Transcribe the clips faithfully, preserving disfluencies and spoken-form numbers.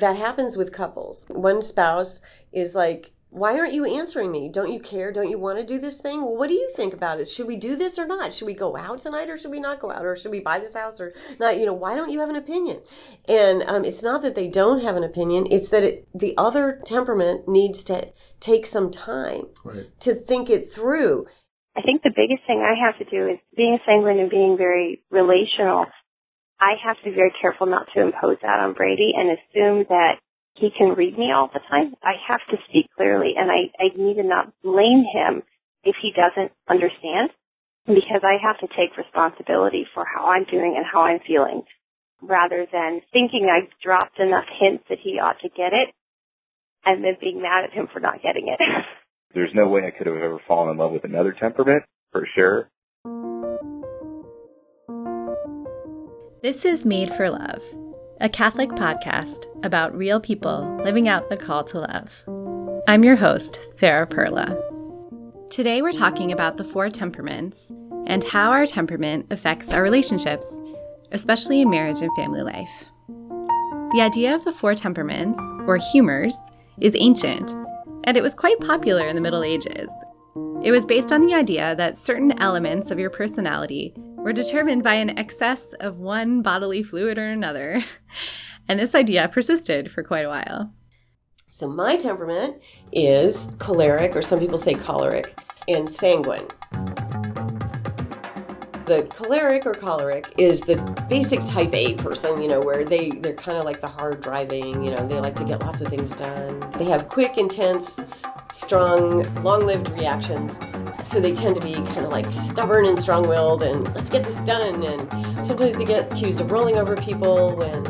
that happens with couples. One spouse is like, why aren't you answering me? Don't you care? Don't you want to do this thing? Well, what do you think about it? Should we do this or not? Should we go out tonight or should we not go out? Or should we buy this house or not? You know, why don't you have an opinion? And um, it's not that they don't have an opinion. It's that it, the other temperament needs to take some time right. to think it through. I think the biggest thing I have to do is being sanguine and being very relational. I have to be very careful not to impose that on Brady and assume that he can read me all the time. I have to speak clearly, and I, I need to not blame him if he doesn't understand, because I have to take responsibility for how I'm doing and how I'm feeling, rather than thinking I've dropped enough hints that he ought to get it and then being mad at him for not getting it. There's no way I could have ever fallen in love with another temperament, for sure. This is Made for Love, a Catholic podcast about real people living out the call to love. I'm your host, Sarah Perla. Today we're talking about the four temperaments and how our temperament affects our relationships, especially in marriage and family life. The idea of the four temperaments, or humors, is ancient, and it was quite popular in the Middle Ages. It was based on the idea that certain elements of your personality were determined by an excess of one bodily fluid or another. And this idea persisted for quite a while. So my temperament is choleric, or some people say choleric, and sanguine. The choleric or choleric is the basic type A person, you know, where they, they're kind of like the hard driving, you know, they like to get lots of things done. They have quick, intense, strong, long-lived reactions. So they tend to be kind of like stubborn and strong-willed and let's get this done. And sometimes they get accused of rolling over people when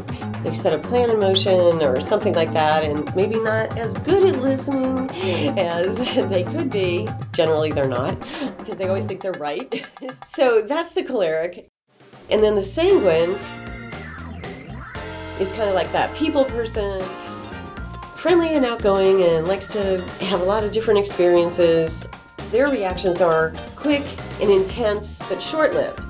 they set a plan in motion or something like that, and maybe not as good at listening as they could be. Generally, they're not, because they always think they're right. So that's the choleric. And then the sanguine is kind of like that people person, friendly and outgoing, and likes to have a lot of different experiences. Their reactions are quick and intense, but short-lived.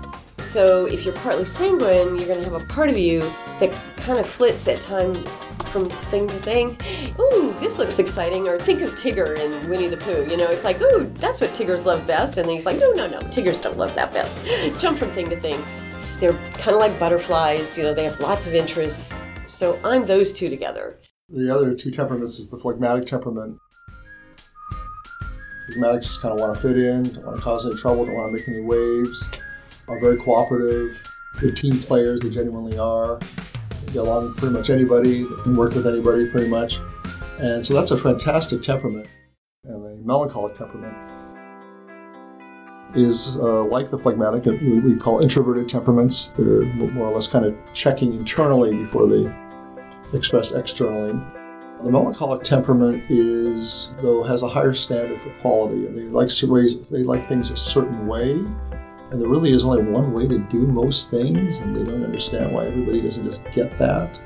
So if you're partly sanguine, you're going to have a part of you that kind of flits at time from thing to thing. Ooh, this looks exciting. Or think of Tigger in Winnie the Pooh. You know, it's like, ooh, that's what Tiggers love best. And then he's like, no, no, no, Tiggers don't love that best. Jump from thing to thing. They're kind of like butterflies. You know, they have lots of interests. So I'm those two together. The other two temperaments is the phlegmatic temperament. Phlegmatics just kind of want to fit in, don't want to cause any trouble, don't want to make any waves, are very cooperative, good team players, they genuinely are. They get along with pretty much anybody, they can work with anybody pretty much. And so that's a fantastic temperament. And the melancholic temperament is uh, like the phlegmatic, we call introverted temperaments. They're more or less kind of checking internally before they express externally. The melancholic temperament is, though, has a higher standard for quality. They like to raise, they like things a certain way, and there really is only one way to do most things, and they don't understand why everybody doesn't just get that.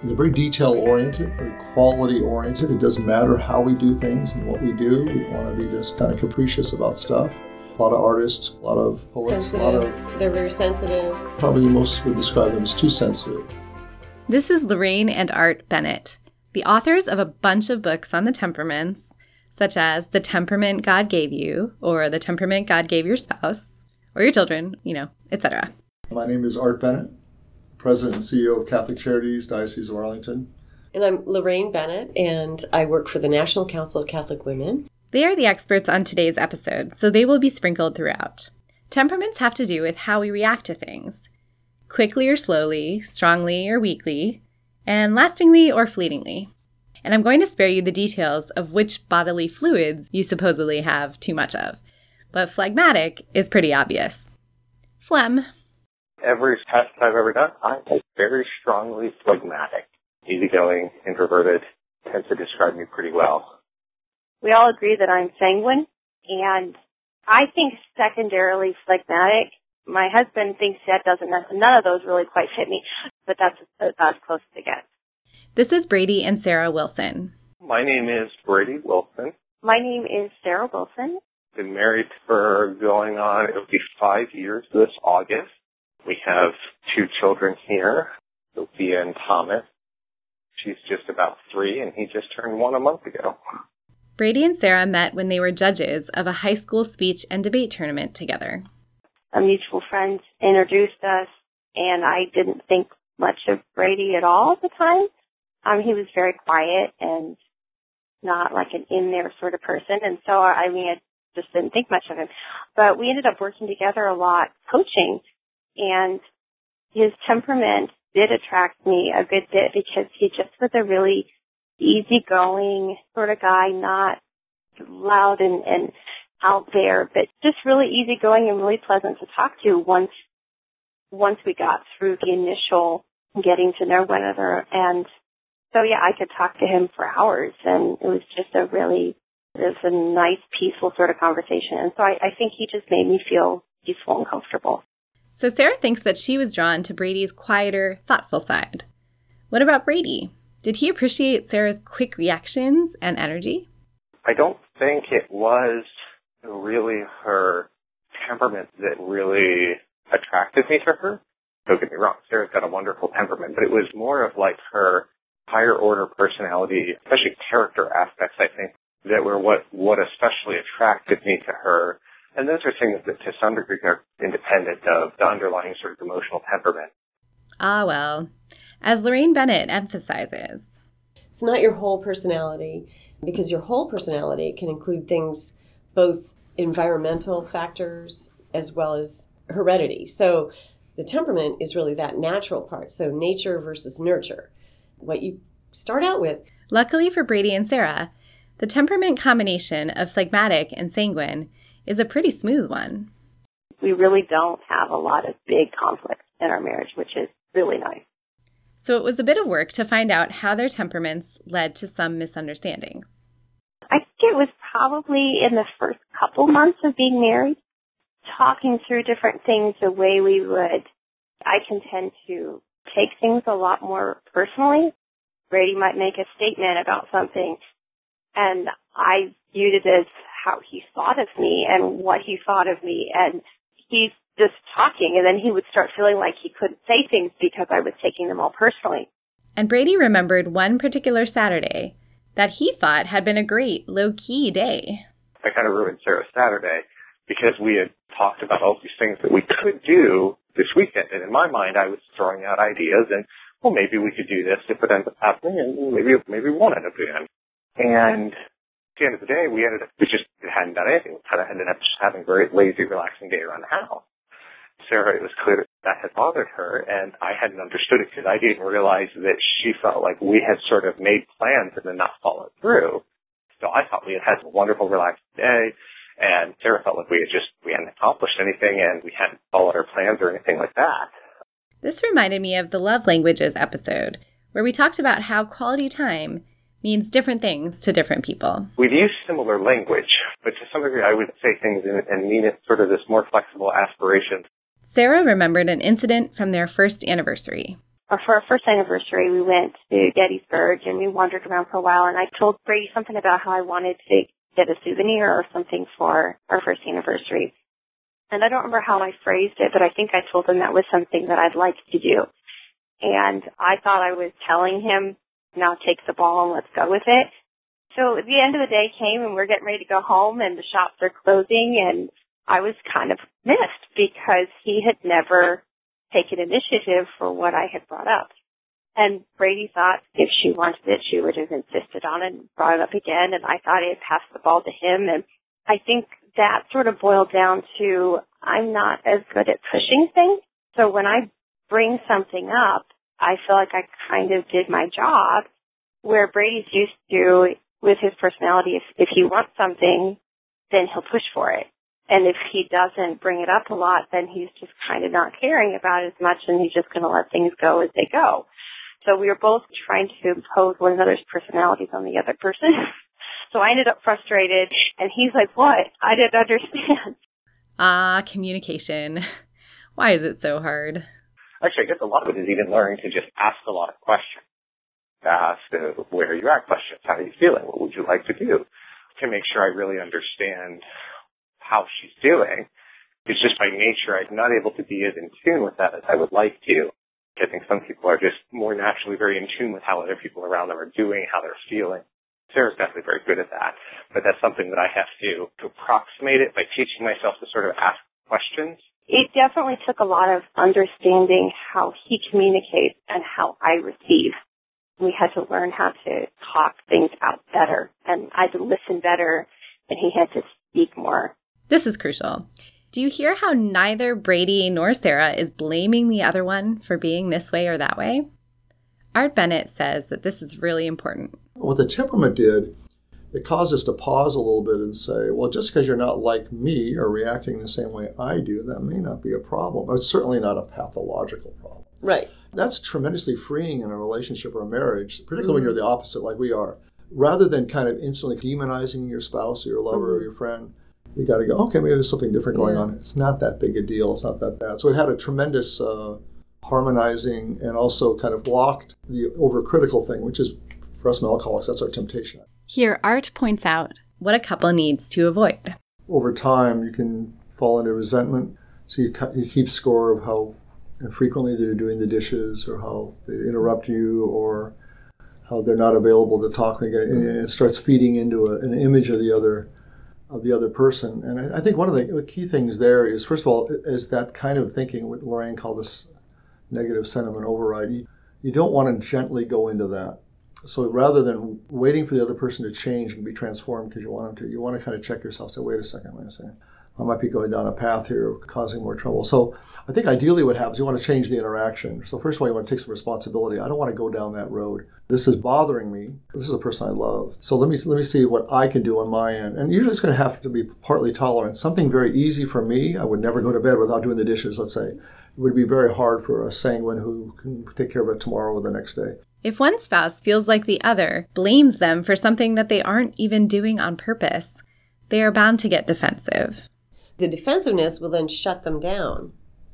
And they're very detail-oriented, very quality-oriented. It doesn't matter how we do things and what we do. We want to be just kind of capricious about stuff. A lot of artists, a lot of poets, sensitive. a lot of... They're very sensitive. Probably most would describe them as too sensitive. This is Lorraine and Art Bennett, the authors of a bunch of books on the temperaments, such as The Temperament God Gave You, or The Temperament God Gave Your Spouse, or Your Children, you know, et cetera. My name is Art Bennett, President and C E O of Catholic Charities, Diocese of Arlington. And I'm Lorraine Bennett, and I work for the National Council of Catholic Women. They are the experts on today's episode, so they will be sprinkled throughout. Temperaments have to do with how we react to things, quickly or slowly, strongly or weakly, and lastingly or fleetingly. And I'm going to spare you the details of which bodily fluids you supposedly have too much of, but phlegmatic is pretty obvious. Phlegm. Every test I've ever done, I'm very strongly phlegmatic, easygoing, introverted, tends to describe me pretty well. We all agree that I'm sanguine, and I think secondarily phlegmatic. My husband thinks that doesn't, none of those really quite fit me, but that's as close as it gets. This is Brady and Sarah Wilson. My name is Brady Wilson. My name is Sarah Wilson. Been married for going on, it'll be five years this August. We have two children here, Sophia and Thomas. She's just about three, and he just turned one a month ago. Brady and Sarah met when they were judges of a high school speech and debate tournament together. A mutual friend introduced us, and I didn't think much of Brady at all at the time. Um, he was very quiet and not like an in-there sort of person, and so, I mean, I just didn't think much of him. But we ended up working together a lot, coaching, and his temperament did attract me a good bit because he just was a really easygoing sort of guy, not loud and, and out there, but just really easygoing and really pleasant to talk to once once we got through the initial getting to know one another. And so, yeah, I could talk to him for hours, and it was just a really, it was a nice, peaceful sort of conversation. And so I, I think he just made me feel peaceful and comfortable. So Sarah thinks that she was drawn to Brady's quieter, thoughtful side. What about Brady? Did he appreciate Sarah's quick reactions and energy? I don't think it was really her temperament that really attracted me to her. Don't get me wrong, Sarah's got a wonderful temperament, but it was more of like her higher order personality, especially character aspects, I think, that were what, what especially attracted me to her. And those are things that, to some degree, are independent of the underlying sort of emotional temperament. Ah, well, as Lorraine Bennett emphasizes, it's not your whole personality, because your whole personality can include things, both environmental factors as well as heredity. So the temperament is really that natural part. So nature versus nurture, what you start out with. Luckily for Brady and Sarah, the temperament combination of phlegmatic and sanguine is a pretty smooth one. We really don't have a lot of big conflicts in our marriage, which is really nice. So it was a bit of work to find out how their temperaments led to some misunderstandings. I think it was probably in the first couple months of being married, talking through different things the way we would. I can tend to take things a lot more personally. Brady might make a statement about something, and I viewed it as how he thought of me and what he thought of me, and he's just talking, and then he would start feeling like he couldn't say things because I was taking them all personally. And Brady remembered one particular Saturday that he thought had been a great low-key day. I kind of ruined Sarah's Saturday because we had talked about all these things that we could do this weekend, and in my mind I was throwing out ideas and, well, maybe we could do this if it ends up happening, and maybe, maybe we won't end up doing it. And at the end of the day, we ended up, we just hadn't done anything. We kind of ended up just having a very lazy, relaxing day around the house. Sarah, it was clear that that had bothered her, and I hadn't understood it because I didn't realize that she felt like we had sort of made plans and then not followed through. So I thought we had had a wonderful, relaxing day, and Sarah felt like we had just, we hadn't accomplished anything and we hadn't followed our plans or anything like that. This reminded me of the Love Languages episode, where we talked about how quality time means different things to different people. We've used similar language, but to some degree I would say things in, and mean it sort of this more flexible aspiration. Sarah remembered an incident from their first anniversary. For our first anniversary, we went to Gettysburg, and we wandered around for a while, and I told Brady something about how I wanted to get a souvenir or something for our first anniversary. And I don't remember how I phrased it, but I think I told him that was something that I'd like to do. And I thought I was telling him, now take the ball and let's go with it. So at the end of the day came, and we're getting ready to go home, and the shops are closing, and I was kind of missed because he had never taken initiative for what I had brought up. And Brady thought if she wanted it, she would have insisted on it and brought it up again, and I thought I had passed the ball to him. And I think that sort of boiled down to I'm not as good at pushing things. So when I bring something up, I feel like I kind of did my job, where Brady's used to, with his personality, if, if he wants something, then he'll push for it. And if he doesn't bring it up a lot, then he's just kind of not caring about it as much, and he's just going to let things go as they go. So we were both trying to impose one another's personalities on the other person. So I ended up frustrated, and he's like, what? I didn't understand. Ah, uh, communication. Why is it so hard? Actually, I guess a lot of it is even learning to just ask a lot of questions. Ask, uh, where are you at questions? How are you feeling? What would you like to do? To make sure I really understand how she's doing. It's just by nature, I'm not able to be as in tune with that as I would like to. I think some people are just more naturally very in tune with how other people around them are doing, how they're feeling. Sarah's definitely very good at that, but that's something that I have to, to approximate it by teaching myself to sort of ask questions. It definitely took a lot of understanding how he communicates and how I receive. We had to learn how to talk things out better, and I had to listen better, and he had to speak more. This is crucial. Do you hear how neither Brady nor Sarah is blaming the other one for being this way or that way? Art Bennett says that this is really important. What the temperament did, it caused us to pause a little bit and say, well, just because you're not like me or reacting the same way I do, that may not be a problem. Or it's certainly not a pathological problem. Right. That's tremendously freeing in a relationship or a marriage, particularly mm-hmm. when you're the opposite like we are. Rather than kind of instantly demonizing your spouse or your lover mm-hmm. or your friend, you got to go, okay, maybe there's something different going yeah. on. It's not that big a deal. It's not that bad. So it had a tremendous uh, harmonizing and also kind of blocked the overcritical thing, which is, for us alcoholics, that's our temptation. Here, Art points out what a couple needs to avoid. Over time, you can fall into resentment. So you, you keep score of how frequently they're doing the dishes or how they interrupt you or how they're not available to talk again. And it starts feeding into a, an image of the other of the other person. And I, I think one of the key things there is, first of all, is that kind of thinking, what Lorraine called this negative sentiment override. You, you don't want to gently go into that. So rather than waiting for the other person to change and be transformed because you want them to, you want to kind of check yourself, say, wait a second, wait a second. I might be going down a path here causing more trouble. So I think ideally what happens, you want to change the interaction. So first of all, you want to take some responsibility. I don't want to go down that road. This is bothering me. This is a person I love. So let me let me see what I can do on my end. And usually it's going to have to be partly tolerant. Something very easy for me, I would never go to bed without doing the dishes, let's say. It would be very hard for a sanguine who can take care of it tomorrow or the next day. If one spouse feels like the other blames them for something that they aren't even doing on purpose, they are bound to get defensive. The defensiveness will then shut them down,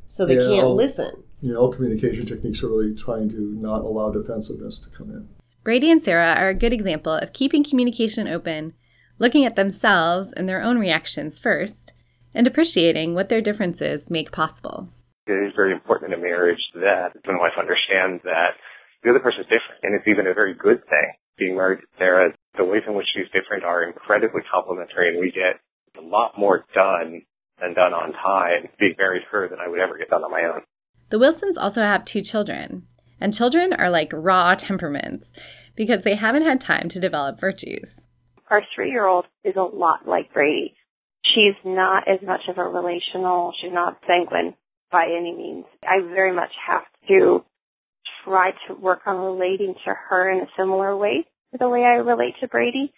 so they yeah, can't all, listen. You know, all communication techniques are really trying to not allow defensiveness to come in. Brady and Sarah are a good example of keeping communication open, looking at themselves and their own reactions first, and appreciating what their differences make possible. It is very important in a marriage that husband and wife understand that the other person is different, and it's even a very good thing. Being married to Sarah, the ways in which she's different are incredibly complementary, and we get a lot more done and done on time being married to her than I would ever get done on my own. The Wilsons also have two children, and children are like raw temperaments because they haven't had time to develop virtues. Our three-year-old is a lot like Brady. She's not as much of a relational, she's not sanguine by any means. I very much have to try to work on relating to her in a similar way to the way I relate to Brady.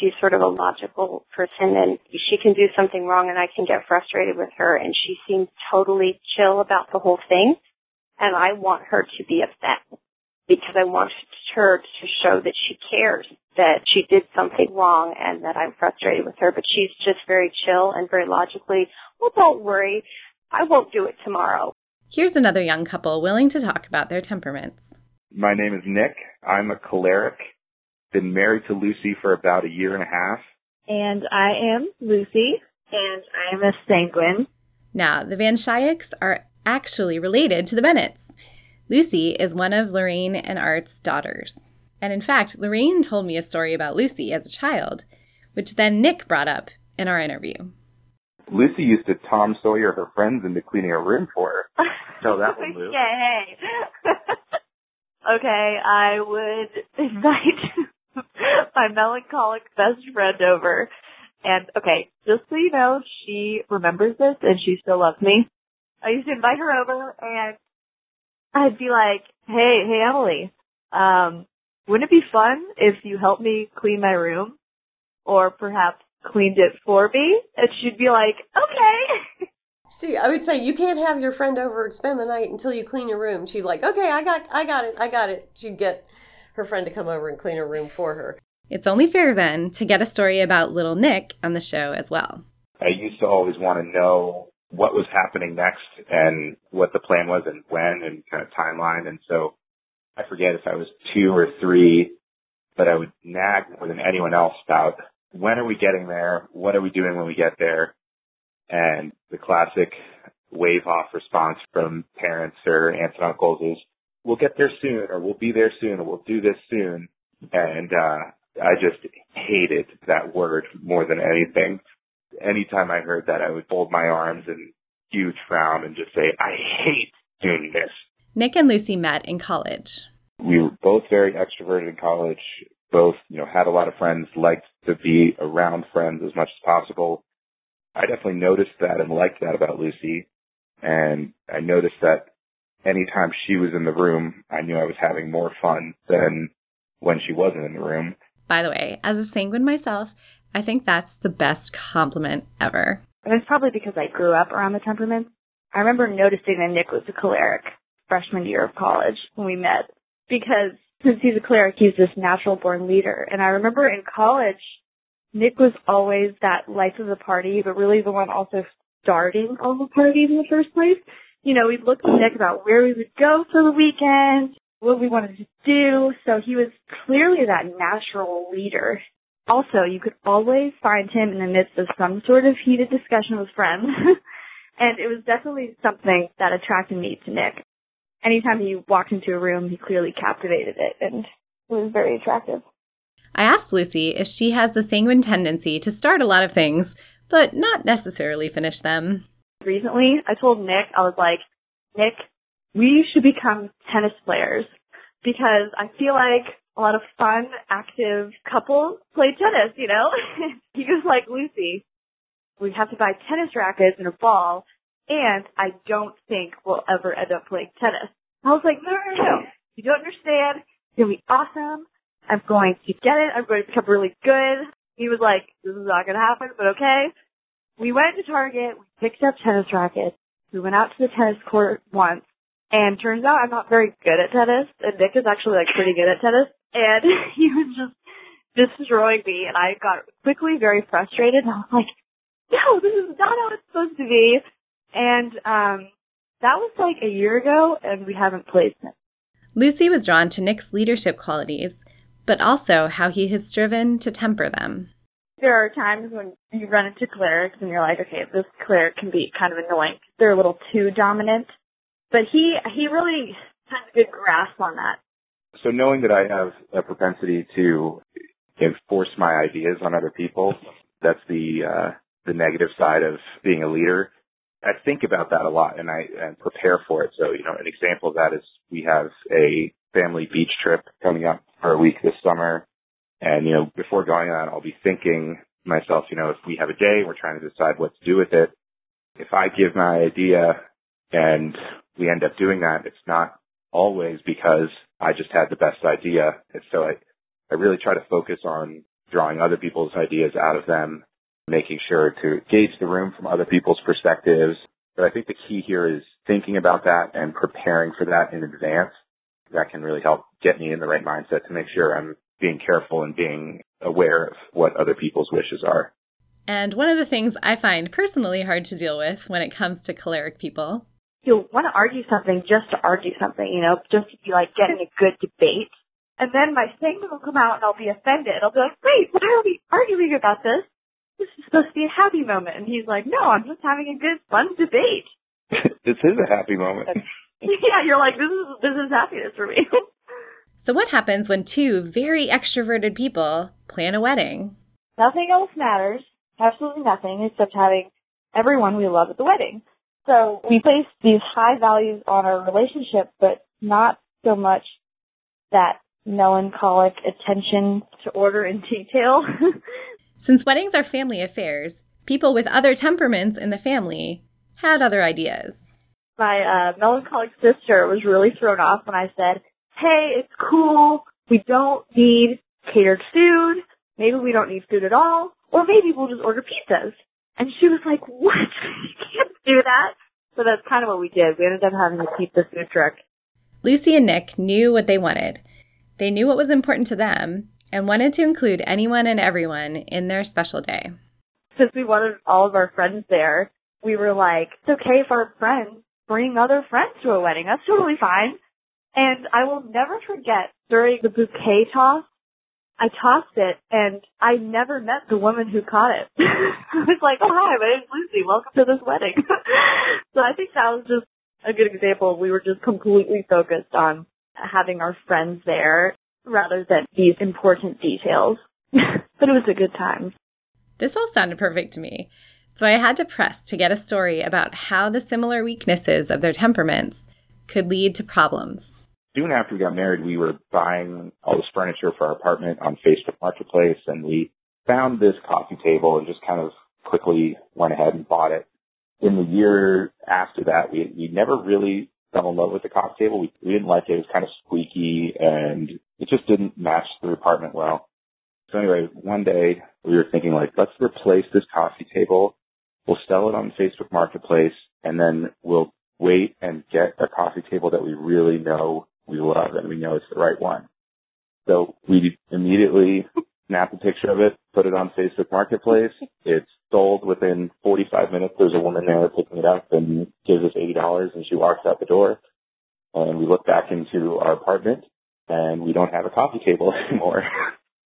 She's sort of a logical person, and she can do something wrong, and I can get frustrated with her, and she seems totally chill about the whole thing, and I want her to be upset because I want her to show that she cares, that she did something wrong and that I'm frustrated with her, but she's just very chill and very logically, well, don't worry, I won't do it tomorrow. Here's another young couple willing to talk about their temperaments. My name is Nick. I'm a choleric. Been married to Lucy for about a year and a half. And I am Lucy, and I'm a sanguine. Now, the Van Shijks are actually related to the Bennetts. Lucy is one of Lorraine and Art's daughters. And in fact, Lorraine told me a story about Lucy as a child, which then Nick brought up in our interview. Lucy used to Tom Sawyer her friends into cleaning a room for her. So that one, Luke. Yay. Okay, I would invite my melancholic best friend over. And, okay, just so you know, she remembers this and she still loves me. I used to invite her over and I'd be like, hey, hey, Emily, um, wouldn't it be fun if you helped me clean my room? Or perhaps cleaned it for me, and she'd be like, okay. See, I would say, you can't have your friend over and spend the night until you clean your room. She'd like, okay, I got I got it, I got it. She'd get her friend to come over and clean her room for her. It's only fair, then, to get a story about little Nick on the show as well. I used to always want to know what was happening next and what the plan was and when and kind of timeline. And so I forget if I was two or three, but I would nag more than anyone else about when are we getting there? What are we doing when we get there? And the classic wave-off response from parents or aunts and uncles is, we'll get there soon, or we'll be there soon, or we'll do this soon. And uh, I just hated that word more than anything. Anytime I heard that, I would fold my arms and huge frown and just say, I hate doing this. Nick and Lucy met in college. We were both very extroverted in college. Both, you know, had a lot of friends, liked to be around friends as much as possible. I definitely noticed that and liked that about Lucy. And I noticed that anytime she was in the room, I knew I was having more fun than when she wasn't in the room. By the way, as a sanguine myself, I think that's the best compliment ever. And it's probably because I grew up around the temperaments. I remember noticing that Nick was a choleric freshman year of college when we met, because since he's a cleric, he's this natural-born leader. And I remember in college, Nick was always that life of the party, but really the one also starting all the parties in the first place. You know, we'd look to Nick about where we would go for the weekend, what we wanted to do. So he was clearly that natural leader. Also, you could always find him in the midst of some sort of heated discussion with friends. And it was definitely something that attracted me to Nick. Anytime he walked into a room, he clearly captivated it and was very attractive. I asked Lucy if she has the sanguine tendency to start a lot of things, but not necessarily finish them. Recently, I told Nick, I was like, Nick, we should become tennis players because I feel like a lot of fun, active couples play tennis, you know? He goes like, Lucy, we have to buy tennis rackets and a ball. And I don't think we'll ever end up playing tennis. I was like, no, no, no. You don't understand. It's going to be awesome. I'm going to get it. I'm going to become really good. He was like, this is not going to happen, but okay. We went to Target. We picked up tennis rackets. We went out to the tennis court once. And turns out I'm not very good at tennis. And Nick is actually, like, pretty good at tennis. And he was just destroying me. And I got quickly very frustrated. And I was like, no, this is not how it's supposed to be. And um, that was like a year ago, and we haven't played since. Lucy was drawn to Nick's leadership qualities, but also how he has striven to temper them. There are times when you run into clerics, and you're like, okay, this cleric can be kind of annoying. They're a little too dominant. But he, he really has a good grasp on that. So knowing that I have a propensity to enforce my ideas on other people, that's the uh, the negative side of being a leader. I think about that a lot, and I and prepare for it. So, you know, an example of that is we have a family beach trip coming up for a week this summer. And, you know, before going on, I'll be thinking to myself, you know, if we have a day, we're trying to decide what to do with it. If I give my idea and we end up doing that, it's not always because I just had the best idea. And so I, I really try to focus on drawing other people's ideas out of them, making sure to gauge the room from other people's perspectives. But I think the key here is thinking about that and preparing for that in advance. That can really help get me in the right mindset to make sure I'm being careful and being aware of what other people's wishes are. And one of the things I find personally hard to deal with when it comes to choleric people. You'll want to argue something just to argue something, you know, just to be like getting a good debate. And then my statement will come out and I'll be offended. I'll be like, wait, why are we arguing about this? This is supposed to be a happy moment. And he's like, no, I'm just having a good, fun debate. This is a happy moment. Yeah, you're like, this is this is happiness for me. So what happens when two very extroverted people plan a wedding? Nothing else matters. Absolutely nothing except having everyone we love at the wedding. So we place these high values on our relationship, but not so much that melancholic attention to order and detail. Since weddings are family affairs, people with other temperaments in the family had other ideas. My uh, melancholic sister was really thrown off when I said, hey, it's cool. We don't need catered food. Maybe we don't need food at all. Or maybe we'll just order pizzas. And she was like, what? You can't do that. So that's kind of what we did. We ended up having a pizza food truck. Lucy and Nick knew what they wanted. They knew what was important to them, and wanted to include anyone and everyone in their special day. Since we wanted all of our friends there, we were like, it's okay if our friends bring other friends to a wedding. That's totally fine. And I will never forget, during the bouquet toss, I tossed it, and I never met the woman who caught it. I was like, oh, hi, my name's Lucy. Welcome to this wedding. So I think that was just a good example. We were just completely focused on having our friends there rather than these important details. But it was a good time. This all sounded perfect to me. So I had to press to get a story about how the similar weaknesses of their temperaments could lead to problems. Soon after we got married, we were buying all this furniture for our apartment on Facebook Marketplace, and we found this coffee table and just kind of quickly went ahead and bought it. In the year after that, we, we never really fell in love with the coffee table. We, we didn't like it. It was kind of squeaky, and it just didn't match the apartment well. So anyway, one day we were thinking, like, let's replace this coffee table. We'll sell it on Facebook Marketplace, and then we'll wait and get a coffee table that we really know we love and we know it's the right one. So we immediately snapped a picture of it, put it on Facebook Marketplace. It's sold within forty-five minutes. There's a woman there picking it up and gives us eighty dollars, and she walks out the door. And we look back into our apartment, and we don't have a coffee table anymore.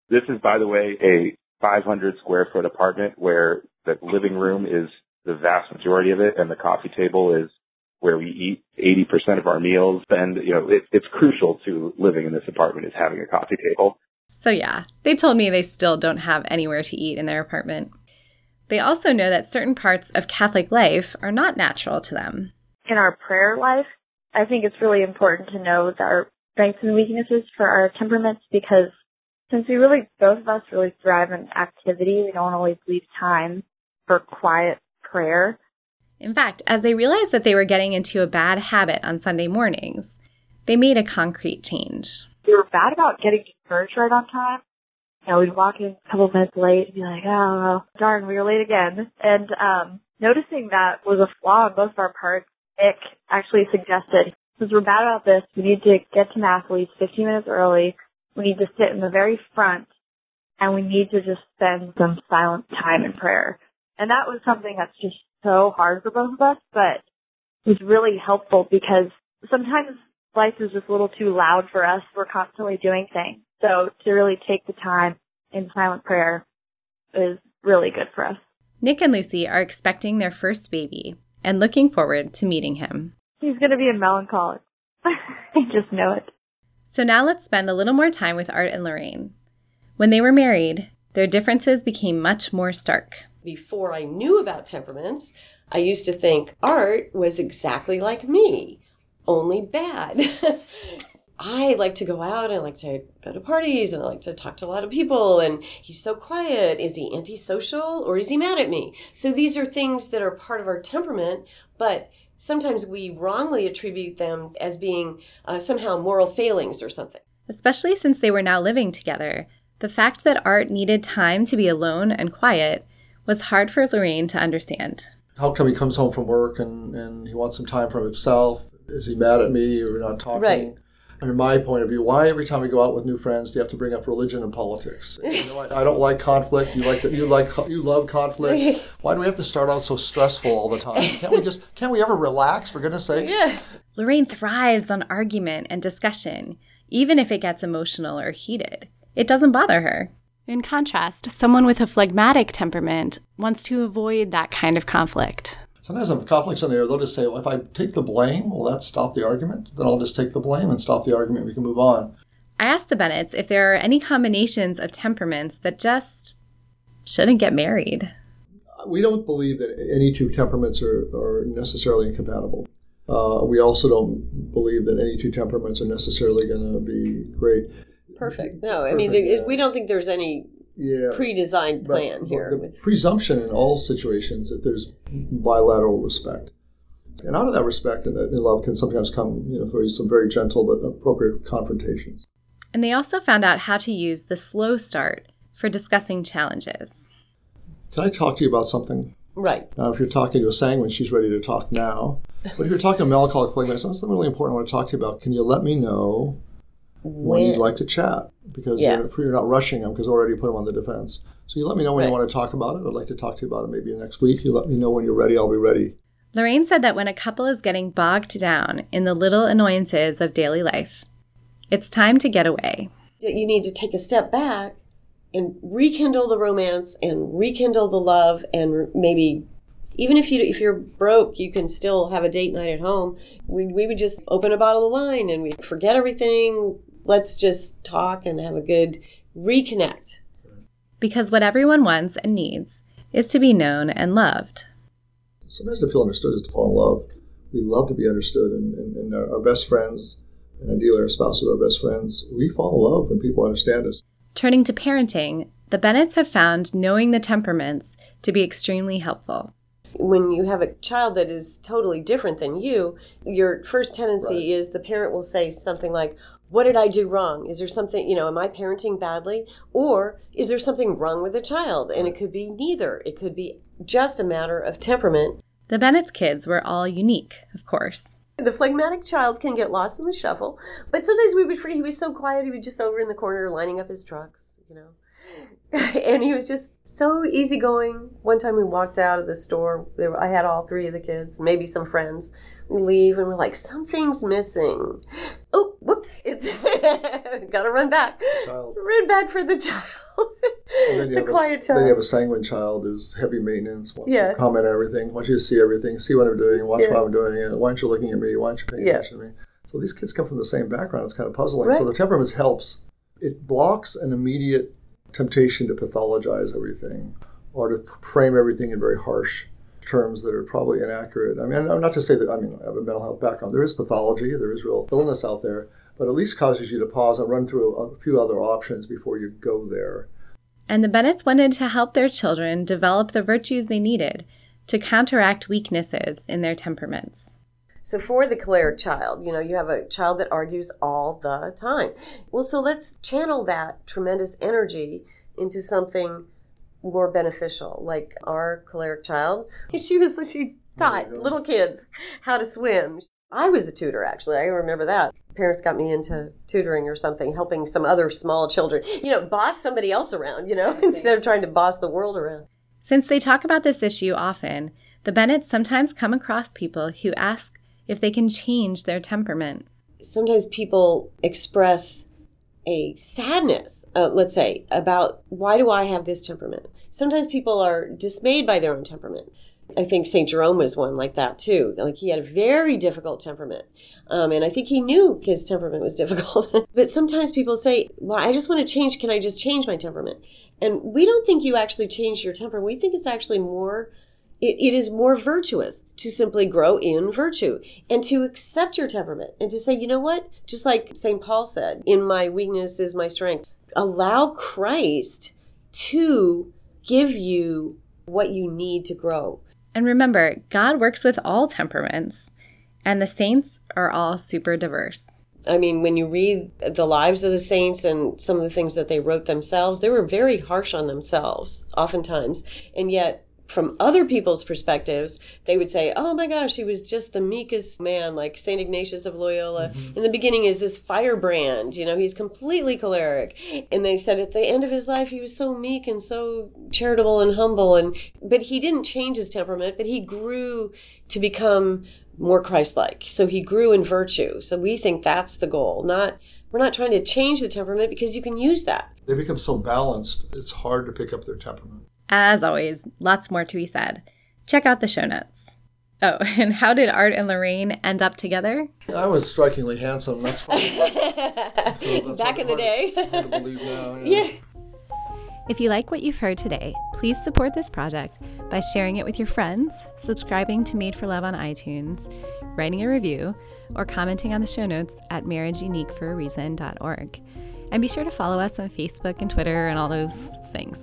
This is, by the way, a five hundred square foot apartment where the living room is the vast majority of it, and the coffee table is where we eat eighty percent of our meals. And, you know, it, it's crucial to living in this apartment is having a coffee table. So, yeah, they told me they still don't have anywhere to eat in their apartment. They also know that certain parts of Catholic life are not natural to them. In our prayer life, I think it's really important to know our strengths and weaknesses for our temperaments, because since we really, both of us really thrive in activity, we don't always leave time for quiet prayer. In fact, as they realized that they were getting into a bad habit on Sunday mornings, they made a concrete change. We were bad about getting to church right on time. You know, we'd walk in a couple minutes late and be like, oh, darn, we were late again. And um, noticing that was a flaw on both of our parts, Nick actually suggested, since we're bad about this, we need to get to Mass at least fifteen minutes early. We need to sit in the very front, and we need to just spend some silent time in prayer. And that was something that's just so hard for both of us, but was really helpful because sometimes life is just a little too loud for us. We're constantly doing things. So to really take the time in silent prayer is really good for us. Nick and Lucy are expecting their first baby and looking forward to meeting him. He's going to be a melancholic. I just know it. So now let's spend a little more time with Art and Lorraine. When they were married, their differences became much more stark. Before I knew about temperaments, I used to think Art was exactly like me, only bad. I like to go out, and I like to go to parties, and I like to talk to a lot of people, and he's so quiet. Is he antisocial, or is he mad at me? So these are things that are part of our temperament, but sometimes we wrongly attribute them as being uh, somehow moral failings or something. Especially since they were now living together, the fact that Art needed time to be alone and quiet was hard for Lorraine to understand. How come he comes home from work and, and he wants some time for himself? Is he mad at me or not talking? Right. From my point of view, why every time we go out with new friends do you have to bring up religion and politics? You know, I, I don't like conflict. You like to, you like you love conflict. Why do we have to start out so stressful all the time? Can't we just can't we ever relax? For goodness' sake! Yeah. Lorraine thrives on argument and discussion, even if it gets emotional or heated. It doesn't bother her. In contrast, someone with a phlegmatic temperament wants to avoid that kind of conflict. Sometimes if conflict's in there, they'll just say, well, if I take the blame, will that stop the argument? Then I'll just take the blame and stop the argument. We can move on. I asked the Bennetts if there are any combinations of temperaments that just shouldn't get married. We don't believe that any two temperaments are, are necessarily incompatible. Uh, we also don't believe that any two temperaments are necessarily going to be great. Perfect. No, I Perfect, mean, there, yeah. we don't think there's any... Yeah, pre-designed plan but, here. But the with... presumption in all situations that there's bilateral respect. And out of that respect in love can sometimes come, you know, for some very gentle but appropriate confrontations. And they also found out how to use the slow start for discussing challenges. Can I talk to you about something? Right. Now, if you're talking to a sanguine, she's ready to talk now. But if you're talking to a melancholic phlegmatic, something really important I want to talk to you about. Can you let me know when you'd like to chat, because yeah. you're, you're not rushing them because already put them on the defense. So you let me know when right. you want to talk about it. I'd like to talk to you about it maybe next week. You let me know when you're ready. I'll be ready. Lorraine said that when a couple is getting bogged down in the little annoyances of daily life, it's time to get away. You need to take a step back and rekindle the romance and rekindle the love and maybe Even if you if you're broke, you can still have a date night at home. We we would just open a bottle of wine and we forget everything. Let's just talk and have a good reconnect. Because what everyone wants and needs is to be known and loved. Sometimes to feel understood is to fall in love. We love to be understood, and, and, and our best friends, and ideally our spouses are our best friends. We fall in love when people understand us. Turning to parenting, the Bennetts have found knowing the temperaments to be extremely helpful. When you have a child that is totally different than you, your first tendency right. is the parent will say something like, what did I do wrong? Is there something, you know, am I parenting badly? Or is there something wrong with the child? And it could be neither. It could be just a matter of temperament. The Bennett's kids were all unique, of course. The phlegmatic child can get lost in the shuffle, but sometimes we would free, he was so quiet, he was just over in the corner lining up his trucks, you know. And he was just so easygoing. One time we walked out of the store. There, I had all three of the kids, maybe some friends. We leave and we're like, something's missing. Oh, whoops. It's got to run back. Child. Run back for the child. The quiet a, child. Then you have a sanguine child who's heavy maintenance, wants yeah. to comment on everything, wants you to see everything, see what I'm doing, watch yeah. what I'm doing, and why aren't you looking at me, why aren't you paying yeah. attention to me? So these kids come from the same background. It's kind of puzzling. Right. So the temperaments helps. It blocks an immediate temptation to pathologize everything or to frame everything in very harsh terms that are probably inaccurate. I mean, I'm not to say that, I mean, I have a mental health background. There is pathology, there is real illness out there, but at least causes you to pause and run through a few other options before you go there. And the Bennetts wanted to help their children develop the virtues they needed to counteract weaknesses in their temperaments. So for the choleric child, you know, you have a child that argues all the time. Well, so let's channel that tremendous energy into something more beneficial. Like our choleric child, she was she taught little kids how to swim. I was a tutor, actually. I remember that. Parents got me into tutoring or something, helping some other small children, you know, boss somebody else around, you know, instead of trying to boss the world around. Since they talk about this issue often, the Bennetts sometimes come across people who ask if they can change their temperament. Sometimes people express a sadness, uh, let's say, about why do I have this temperament? Sometimes people are dismayed by their own temperament. I think Saint Jerome was one like that too. Like he had a very difficult temperament. Um, and I think he knew his temperament was difficult. But sometimes people say, well, I just want to change. Can I just change my temperament? And we don't think you actually change your temperament. We think it's actually more It is more virtuous to simply grow in virtue and to accept your temperament and to say, you know what, just like Saint Paul said, in my weakness is my strength. Allow Christ to give you what you need to grow. And remember, God works with all temperaments, and the saints are all super diverse. I mean, when you read the lives of the saints and some of the things that they wrote themselves, they were very harsh on themselves oftentimes, and yet from other people's perspectives, they would say, oh my gosh, he was just the meekest man, like Saint Ignatius of Loyola. Mm-hmm. In the beginning is this firebrand, you know, he's completely choleric. And they said at the end of his life, he was so meek and so charitable and humble. And but he didn't change his temperament, but he grew to become more Christ-like. So he grew in virtue. So we think that's the goal. Not We're not trying to change the temperament because you can use that. They become so balanced, it's hard to pick up their temperament. As always, lots more to be said. Check out the show notes. Oh, and how did Art and Lorraine end up together? I was strikingly handsome. That's fine. So back in the day. Hard to believe now, yeah. Yeah. If you like what you've heard today, please support this project by sharing it with your friends, subscribing to Made for Love on iTunes, writing a review, or commenting on the show notes at marriage unique for a reason dot org. And be sure to follow us on Facebook and Twitter and all those things.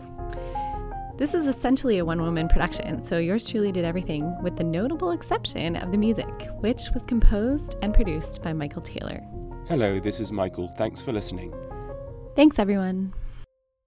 This is essentially a one-woman production, so yours truly did everything with the notable exception of the music, which was composed and produced by Michael Taylor. Hello, this is Michael. Thanks for listening. Thanks, everyone.